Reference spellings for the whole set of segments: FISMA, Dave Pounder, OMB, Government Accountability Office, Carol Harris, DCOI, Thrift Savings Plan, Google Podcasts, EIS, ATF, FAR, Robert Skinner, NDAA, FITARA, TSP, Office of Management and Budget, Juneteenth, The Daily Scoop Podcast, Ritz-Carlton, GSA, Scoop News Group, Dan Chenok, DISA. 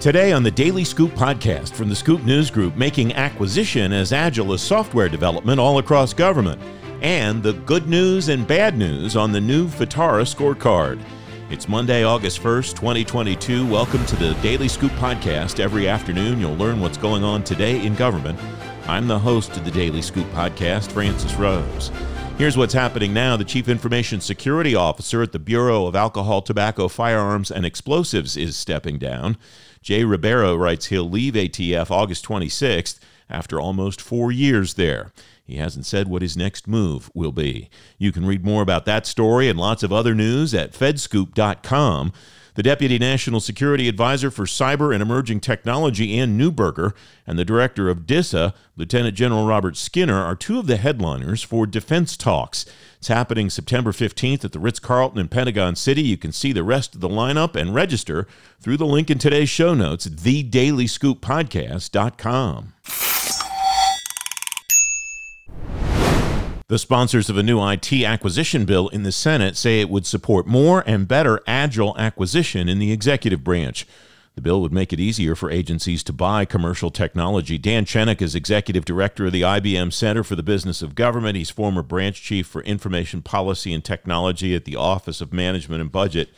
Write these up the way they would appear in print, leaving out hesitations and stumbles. Today on the Daily Scoop Podcast from the Scoop News Group, making acquisition as agile as software development all across government, and the good news and bad news on the new FITARA scorecard. It's Monday, August 1st, 2022. Welcome to the Daily Scoop Podcast. Every afternoon, you'll learn what's going on today in government. I'm the host of the Daily Scoop Podcast, Francis Rose. Here's what's happening now. The Chief Information Security Officer at the Bureau of Alcohol, Tobacco, Firearms, and Explosives is stepping down. Jay Ribeiro writes he'll leave ATF August 26th after almost 4 years there. He hasn't said what his next move will be. You can read more about that story and lots of other news at fedscoop.com. The Deputy National Security Advisor for Cyber and Emerging Technology, Ann Newberger, and the Director of DISA, Lieutenant General Robert Skinner, are two of the headliners for Defense Talks. It's happening September 15th at the Ritz-Carlton in Pentagon City. You can see the rest of the lineup and register through the link in today's show notes at thedailyscooppodcast.com. The sponsors of a new IT acquisition bill in the Senate say it would support more and better agile acquisition in the executive branch. The bill would make it easier for agencies to buy commercial technology. Dan Chenok is executive director of the IBM Center for the Business of Government. He's former branch chief for information policy and technology at the Office of Management and Budget.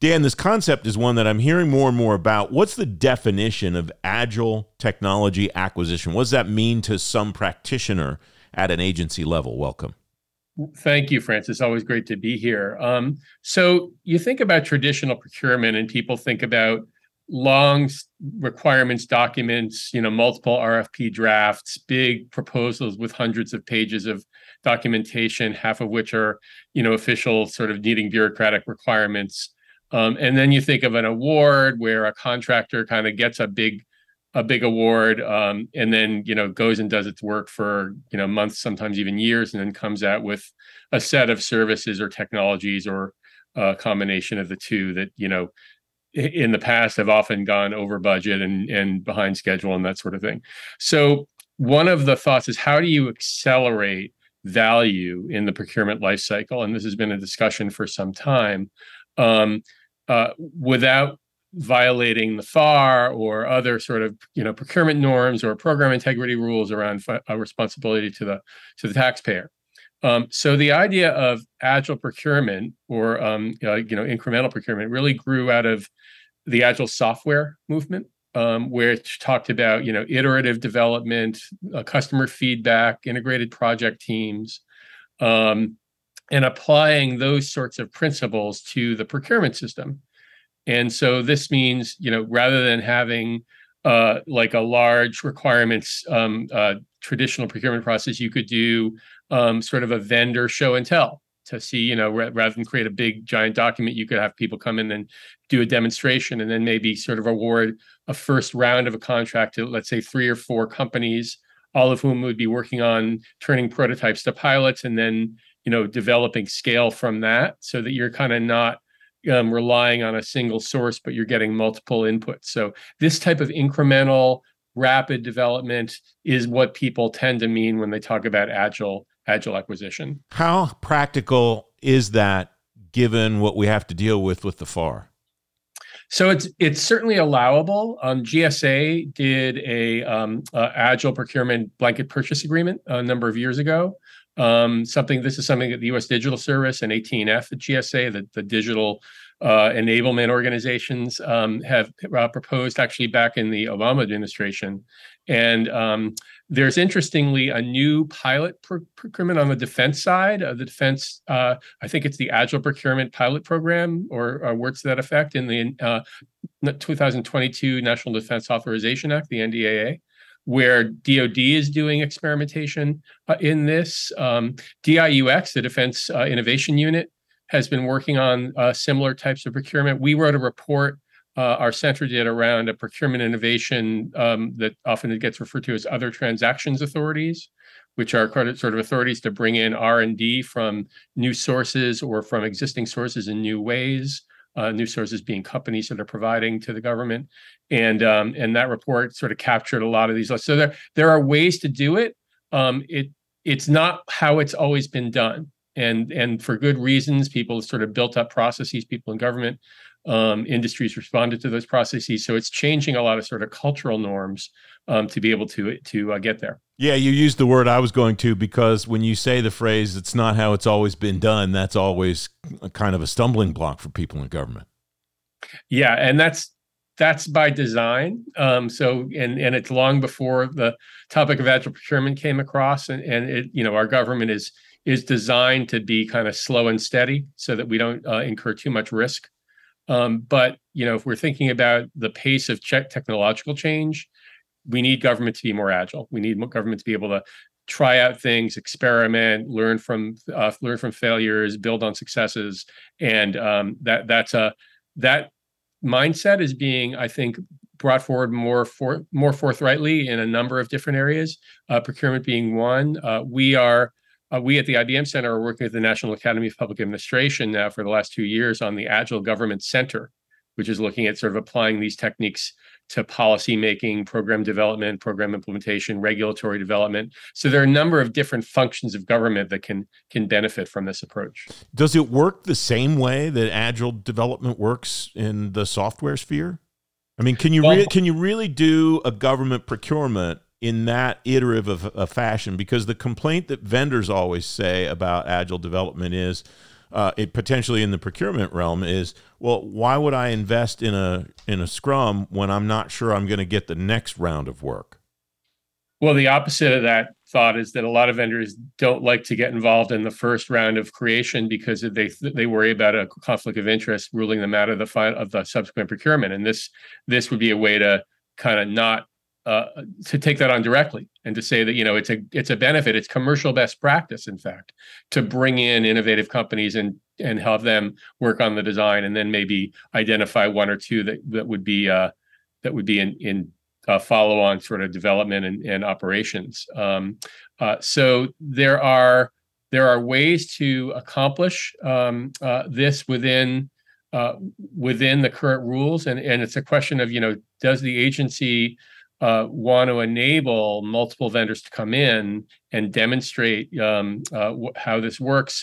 Dan, this concept is one that I'm hearing more and more about. What's the definition of agile technology acquisition? What does that mean to some practitioner at an agency level? Welcome. Thank you, Francis. Always great to be here. So you think about traditional procurement and people think about long requirements, documents, multiple RFP drafts, big proposals with hundreds of pages of documentation, half of which are, official sort of needing bureaucratic requirements. And then you think of an award where a contractor kind of gets a big award, and then, goes and does its work for, months, sometimes even years, and then comes out with a set of services or technologies or a combination of the two that, in the past have often gone over budget and behind schedule and that sort of thing. So one of the thoughts is, how do you accelerate value in the procurement lifecycle? And this has been a discussion for some time, without violating the FAR or other sort of procurement norms or program integrity rules around responsibility to the taxpayer. So the idea of agile procurement or incremental procurement really grew out of the agile software movement, which talked about iterative development, customer feedback, integrated project teams, and applying those sorts of principles to the procurement system. And so this means, rather than having like a large requirements traditional procurement process, you could do sort of a vendor show and tell to see, rather than create a big giant document, you could have people come in and do a demonstration and then maybe sort of award a first round of a contract to, let's say, 3 or 4 companies, all of whom would be working on turning prototypes to pilots and then, developing scale from that so that you're kind of not relying on a single source, but you're getting multiple inputs. So this type of incremental, rapid development is what people tend to mean when they talk about agile acquisition. How practical is that given what we have to deal with the FAR? So it's certainly allowable. GSA did a agile procurement blanket purchase agreement a number of years ago. This is something that the U.S. Digital Service and 18F, the GSA, the digital enablement organizations have proposed actually back in the Obama administration. And there's interestingly a new pilot procurement on the defense side of the defense. I think it's the Agile Procurement Pilot Program or words to that effect in the 2022 National Defense Authorization Act, the NDAA. Where DOD is doing experimentation in this. DIUX, the Defense Innovation Unit, has been working on similar types of procurement. We wrote a report, our center did, around a procurement innovation that often gets referred to as other transactions authorities, which are sort of authorities to bring in R&D from new sources or from existing sources in new ways. New sources being companies that are providing to the government, and that report sort of captured a lot of these. So there are ways to do it. It's not how it's always been done, and for good reasons. People sort of built up processes. People in government industries responded to those processes. So it's changing a lot of sort of cultural norms to be able to get there. Yeah, you used the word I was going to, because when you say the phrase, it's not how it's always been done, that's always a kind of a stumbling block for people in government. Yeah, and that's by design. So it's long before the topic of agile procurement came across, and it, you know, our government is designed to be kind of slow and steady so that we don't incur too much risk. But you know, if we're thinking about the pace of technological change, we need government to be more agile. We need government to be able to try out things, experiment, learn from failures, build on successes, and that mindset is being, I think, brought forward more forthrightly in a number of different areas, procurement being one. We at the IBM Center are working with the National Academy of Public Administration now for the last 2 years on the Agile Government Center, which is looking at sort of applying these techniques to policymaking, program development, program implementation, regulatory development. So there are a number of different functions of government that can benefit from this approach. Does it work the same way that agile development works in the software sphere? I mean, can you really do a government procurement in that iterative of fashion? Because the complaint that vendors always say about agile development is, it potentially in the procurement realm is, well, why would I invest in a scrum when I'm not sure I'm going to get the next round of work? Well, the opposite of that thought is that a lot of vendors don't like to get involved in the first round of creation because they worry about a conflict of interest ruling them out of the subsequent procurement, and this would be a way to kind of not to take that on directly and to say that, you know, it's a benefit. It's commercial best practice, in fact, to bring in innovative companies and have them work on the design, and then maybe identify one or two that would be in follow on sort of development and operations. So there are ways to accomplish this within the current rules, and it's a question of, you know, does the agency want to enable multiple vendors to come in and demonstrate how this works,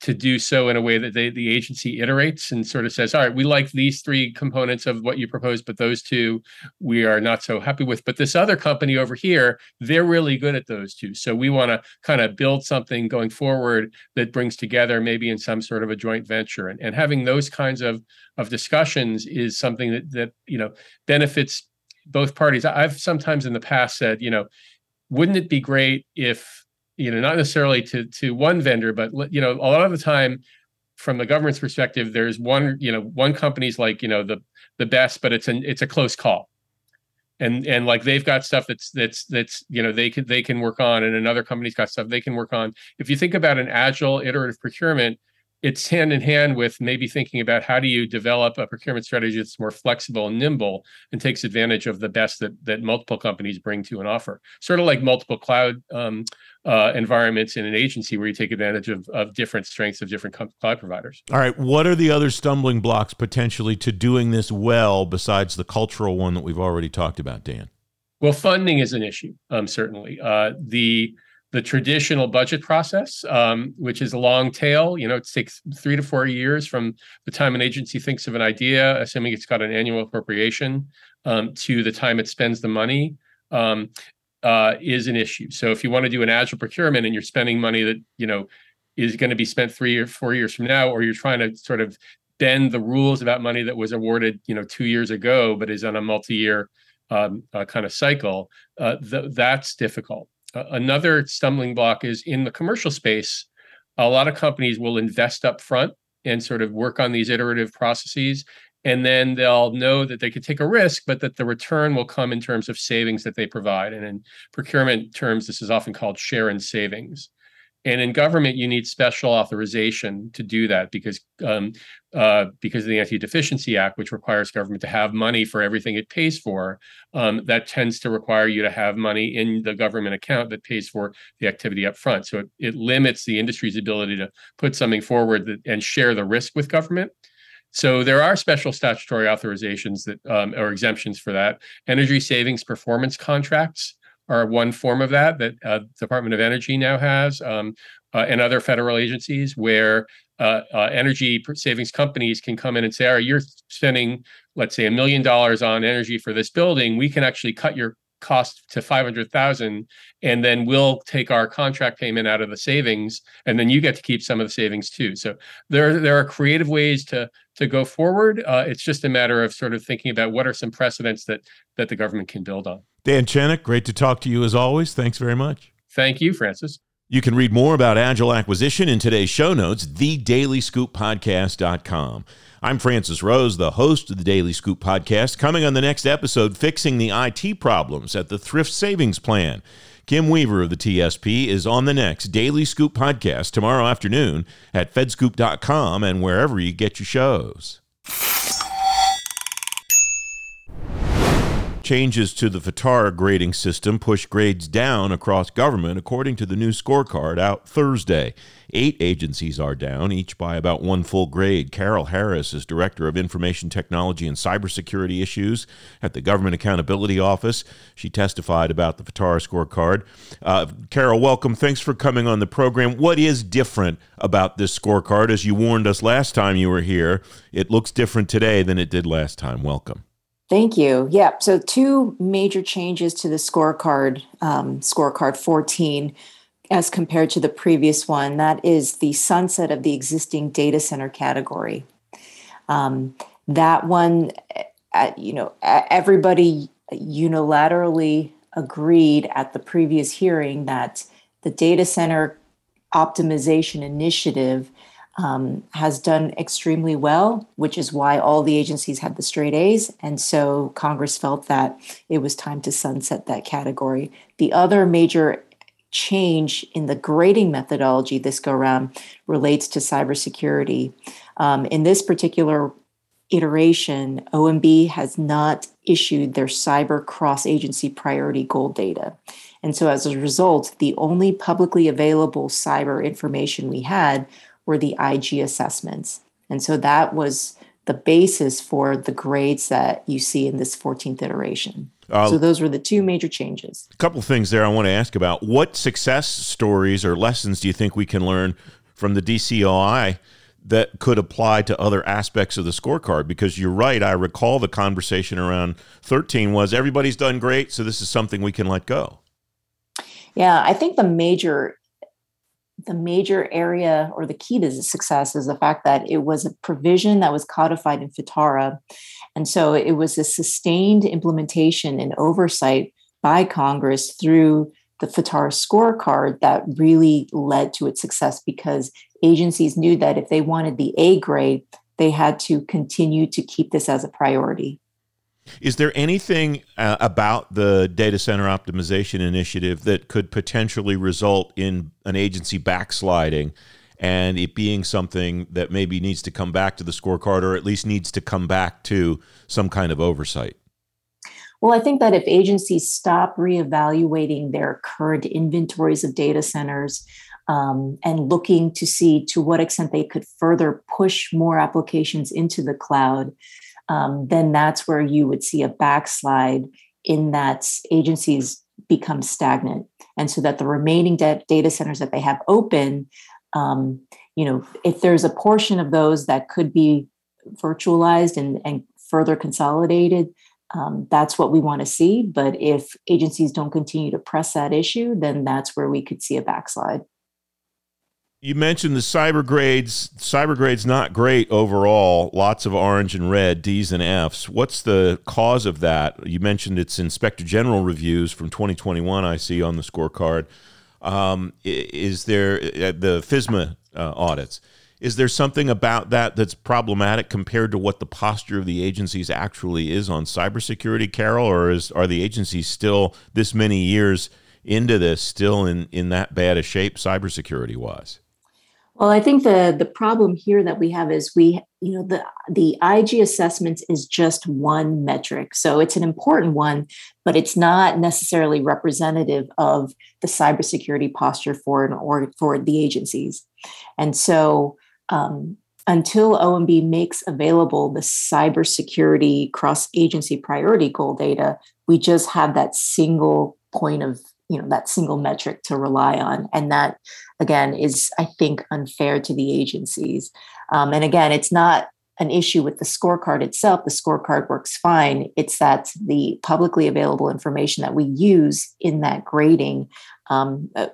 to do so in a way that the agency iterates and sort of says, all right, we like these three components of what you proposed, but those two we are not so happy with. But this other company over here, they're really good at those two. So we want to kind of build something going forward that brings together, maybe in some sort of a joint venture. And having those kinds of discussions is something that you know, benefits both parties. I've sometimes in the past said, you know, wouldn't it be great if, you know, not necessarily to one vendor, but, you know, a lot of the time from the government's perspective, there's one company's like, you know, the best, but it's a close call. And like they've got stuff that's you know, they can work on, and another company's got stuff they can work on. If you think about an agile iterative procurement, it's hand in hand with maybe thinking about how do you develop a procurement strategy that's more flexible and nimble and takes advantage of the best that multiple companies bring to an offer. Sort of like multiple cloud environments in an agency where you take advantage of different strengths of different cloud providers. All right. What are the other stumbling blocks potentially to doing this well besides the cultural one that we've already talked about, Dan? Well, funding is an issue, certainly. The traditional budget process, which is a long tail, you know, it takes 3 to 4 years from the time an agency thinks of an idea, assuming it's got an annual appropriation, to the time it spends the money, is an issue. So if you want to do an agile procurement and you're spending money that, you know, is going to be spent 3 or 4 years from now, or you're trying to sort of bend the rules about money that was awarded, you know, 2 years ago, but is on a multi-year kind of cycle, that's difficult. Another stumbling block is in the commercial space. A lot of companies will invest up front and sort of work on these iterative processes, and then they'll know that they could take a risk, but that the return will come in terms of savings that they provide. And in procurement terms, this is often called share in savings. And in government, you need special authorization to do that because of the Anti-Deficiency Act, which requires government to have money for everything it pays for. That tends to require you to have money in the government account that pays for the activity up front. So it limits the industry's ability to put something forward and share the risk with government. So there are special statutory authorizations that are exemptions for that. Energy savings performance contracts are one form of that the Department of Energy now has. and other federal agencies where energy savings companies can come in and say, all right, you're spending, let's say, $1 million on energy for this building. We can actually cut your cost to $500,000, and then we'll take our contract payment out of the savings, and then you get to keep some of the savings too. So there are creative ways to go forward. It's just a matter of sort of thinking about what are some precedents that the government can build on. Dan Chenok, great to talk to you as always. Thanks very much. Thank you, Francis. You can read more about Agile Acquisition in today's show notes, thedailyscooppodcast.com. I'm Francis Rose, the host of The Daily Scoop Podcast. Coming on the next episode, fixing the IT problems at the Thrift Savings Plan. Kim Weaver of the TSP is on the next Daily Scoop Podcast tomorrow afternoon at fedscoop.com and wherever you get your shows. Changes to the FITARA grading system push grades down across government, according to the new scorecard out Thursday. 8 agencies are down, each by about 1 full grade. Carol Harris is Director of Information Technology and Cybersecurity Issues at the Government Accountability Office. She testified about the FITARA scorecard. Carol, welcome. Thanks for coming on the program. What is different about this scorecard? As you warned us last time you were here, it looks different today than it did last time. Welcome. Thank you. Yeah. So 2 major changes to the scorecard, scorecard 14, as compared to the previous one. That is the sunset of the existing data center category. That one, everybody unilaterally agreed at the previous hearing that the data center optimization initiative has done extremely well, which is why all the agencies had the straight A's. And so Congress felt that it was time to sunset that category. The other major change in the grading methodology this go round relates to cybersecurity. In this particular iteration, OMB has not issued their cyber cross-agency priority goal data. And so as a result, the only publicly available cyber information we had were the IG assessments. And so that was the basis for the grades that you see in this 14th iteration. So those were the 2 major changes. A couple of things there I want to ask about. What success stories or lessons do you think we can learn from the DCOI that could apply to other aspects of the scorecard? Because you're right, I recall the conversation around 13 was everybody's done great, so this is something we can let go. Yeah, I think the major area or the key to success is the fact that it was a provision that was codified in FITARA. And so it was a sustained implementation and oversight by Congress through the FITARA scorecard that really led to its success, because agencies knew that if they wanted the A grade, they had to continue to keep this as a priority. Is there anything about the data center optimization initiative that could potentially result in an agency backsliding and it being something that maybe needs to come back to the scorecard, or at least needs to come back to some kind of oversight? Well, I think that if agencies stop reevaluating their current inventories of data centers, and looking to see to what extent they could further push more applications into the cloud, then that's where you would see a backslide in that agencies become stagnant. And so that the remaining data centers that they have open, if there's a portion of those that could be virtualized and further consolidated, that's what we want to see. But if agencies don't continue to press that issue, then that's where we could see a backslide. You mentioned the cyber grades. Cyber grades not great overall. Lots of orange and red, D's and F's. What's the cause of that? You mentioned it's Inspector General reviews from 2021, I see on the scorecard. Is there the FISMA audits? Is there something about that that's problematic compared to what the posture of the agencies actually is on cybersecurity, Carol? Or are the agencies still this many years into this still in that bad a shape cybersecurity-wise? Well, I think the problem here that we have is the IG assessments is just one metric. So it's an important one, but it's not necessarily representative of the cybersecurity posture for the agencies. And so until OMB makes available the cybersecurity cross-agency priority goal data, we just have that single point of that single metric to rely on. And that again, is, I think, unfair to the agencies. And again, it's not an issue with the scorecard itself. The scorecard works fine. It's that the publicly available information that we use in that grading,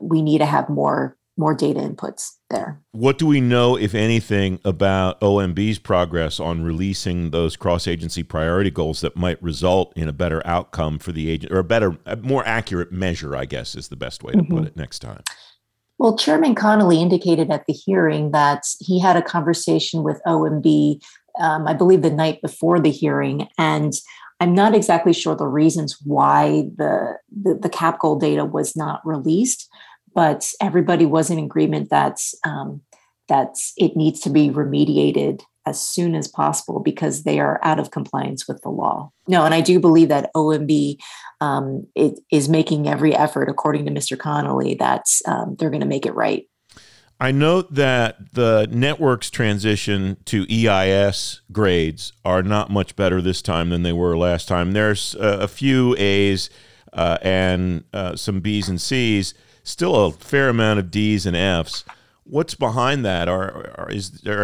we need to have more data inputs there. What do we know, if anything, about OMB's progress on releasing those cross-agency priority goals that might result in a better outcome for the agent, or a more accurate measure, I guess, is the best way to put it next time? Well, Chairman Connolly indicated at the hearing that he had a conversation with OMB, I believe the night before the hearing, and I'm not exactly sure the reasons why the cap goal data was not released, but everybody was in agreement that it needs to be remediated as soon as possible because they are out of compliance with the law. No, and I do believe that OMB it is making every effort, according to Mr. Connolly, that they're going to make it right. I note that the network's transition to EIS grades are not much better this time than they were last time. There's a few A's and some B's and C's, still a fair amount of D's and F's. What's behind that? Are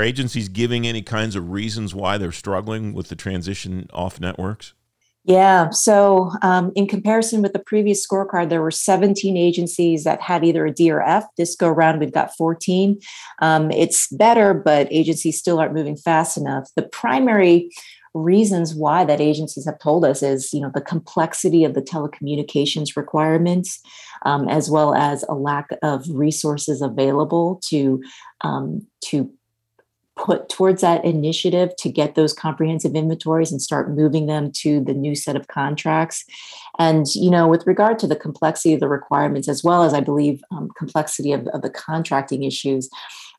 agencies giving any kinds of reasons why they're struggling with the transition off networks? Yeah. So in comparison with the previous scorecard, there were 17 agencies that had either a D or F. This go around, we've got 14. It's better, but agencies still aren't moving fast enough. The primary reasons why that agencies have told us is, the complexity of the telecommunications requirements, as well as a lack of resources available to put towards that initiative to get those comprehensive inventories and start moving them to the new set of contracts. And, with regard to the complexity of the requirements, as well as, I believe, complexity of the contracting issues,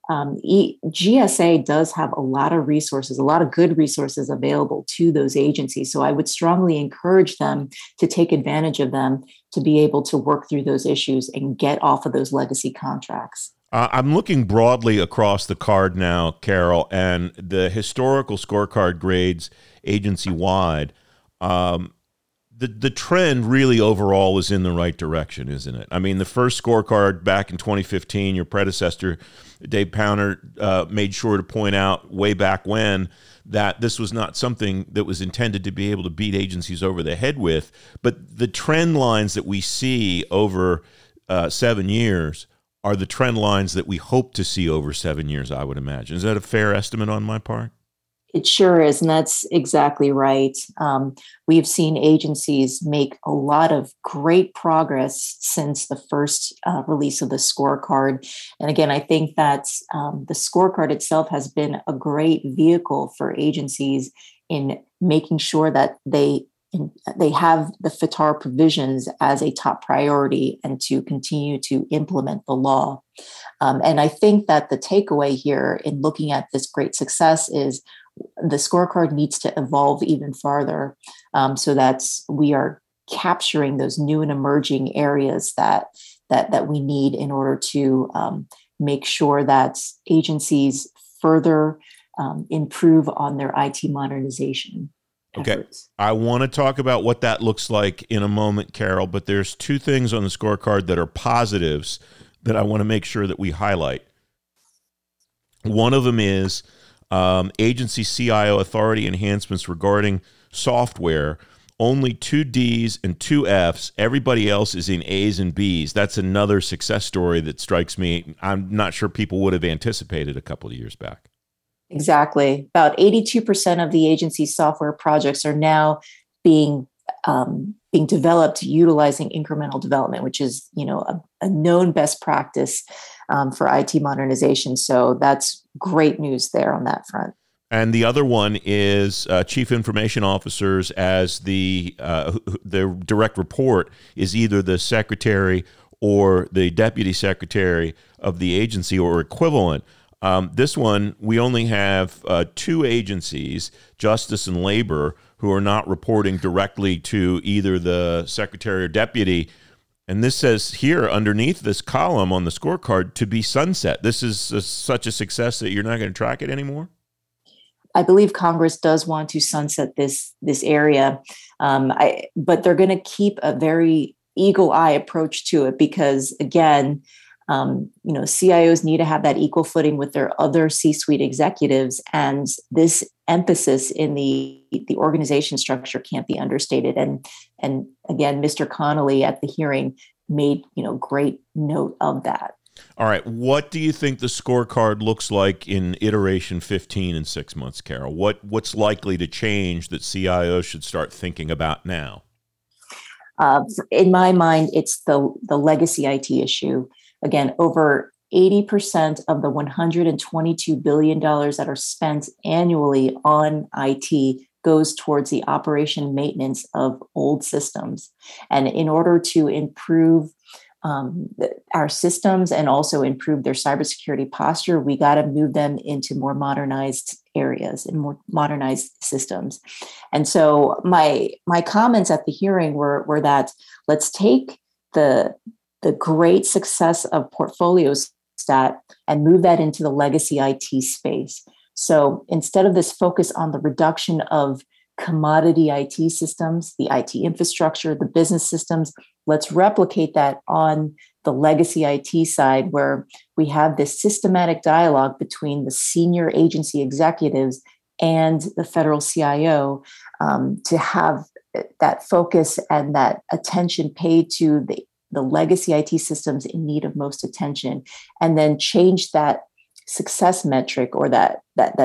GSA does have a lot of resources, a lot of good resources available to those agencies. So I would strongly encourage them to take advantage of them to be able to work through those issues and get off of those legacy contracts. I'm looking broadly across the card now, Carol, and the historical scorecard grades agency-wide. The trend really overall is in the right direction, isn't it? I mean, the first scorecard back in 2015, your predecessor, Dave Pounder, made sure to point out way back when that this was not something that was intended to be able to beat agencies over the head with. But the trend lines that we see over 7 years are the trend lines that we hope to see over 7 years, I would imagine. Is that a fair estimate on my part? It sure is, and that's exactly right. We've seen agencies make a lot of great progress since the first release of the scorecard. And again, I think that the scorecard itself has been a great vehicle for agencies in making sure that they have the FITARA provisions as a top priority and to continue to implement the law. And I think that the takeaway here in looking at this great success is the scorecard needs to evolve even farther so that we are capturing those new and emerging areas that we need in order to make sure that agencies further improve on their IT modernization efforts. Okay. I want to talk about what that looks like in a moment, Carol, but there's two things on the scorecard that are positives that I want to make sure that we highlight. One of them is agency CIO authority enhancements regarding software, only 2 D's and 2 F's. Everybody else is in A's and B's. That's another success story that strikes me. I'm not sure people would have anticipated a couple of years back. Exactly. About 82% of the agency's software projects are now being developed utilizing incremental development, which is, a known best practice for IT modernization. So that's great news there on that front. And the other one is chief information officers as the direct report is either the secretary or the deputy secretary of the agency or equivalent. This one, we only have two agencies, Justice and Labor, who are not reporting directly to either the secretary or deputy. And this says here underneath this column on the scorecard to be sunset. This is such a success that you're not going to track it anymore? I believe Congress does want to sunset this area, but they're going to keep a very eagle eye approach to it because, again, CIOs need to have that equal footing with their other C-suite executives. And this emphasis in the organization structure can't be understated. And again, Mr. Connolly at the hearing made, great note of that. All right. What do you think the scorecard looks like in iteration 15 in 6 months, Carol? What's likely to change that CIOs should start thinking about now? In my mind, it's the legacy IT issue. Again, over 80% of the $122 billion that are spent annually on IT goes towards the operation maintenance of old systems. And in order to improve our systems and also improve their cybersecurity posture, we got to move them into more modernized areas and more modernized systems. And so my comments at the hearing were that let's take the great success of PortfolioStat and move that into the legacy IT space. So instead of this focus on the reduction of commodity IT systems, the IT infrastructure, the business systems, let's replicate that on the legacy IT side, where we have this systematic dialogue between the senior agency executives and the federal CIO to have that focus and that attention paid to the legacy IT systems in need of most attention, and then change that success metric or that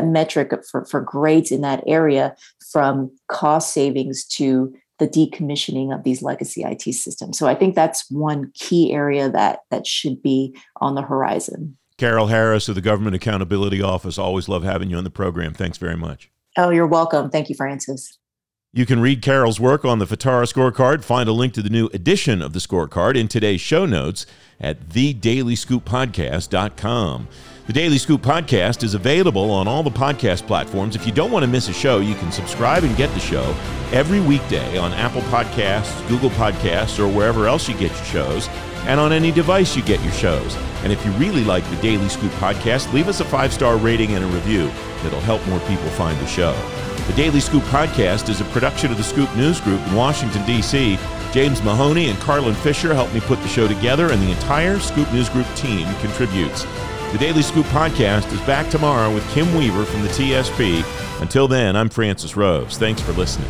metric for grades in that area from cost savings to the decommissioning of these legacy IT systems. So I think that's one key area that should be on the horizon. Carol Harris of the Government Accountability Office, always love having you on the program. Thanks very much. Oh, you're welcome. Thank you, Francis. You can read Carol's work on the FITARA scorecard. Find a link to the new edition of the scorecard in today's show notes at thedailyscooppodcast.com. The Daily Scoop Podcast is available on all the podcast platforms. If you don't want to miss a show, you can subscribe and get the show every weekday on Apple Podcasts, Google Podcasts, or wherever else you get your shows, and on any device you get your shows. And if you really like the Daily Scoop Podcast, leave us a 5-star rating and a review. It'll help more people find the show. The Daily Scoop Podcast is a production of the Scoop News Group in Washington, D.C. James Mahoney and Carlin Fisher help me put the show together, and the entire Scoop News Group team contributes. The Daily Scoop Podcast is back tomorrow with Kim Weaver from the TSP. Until then, I'm Francis Rose. Thanks for listening.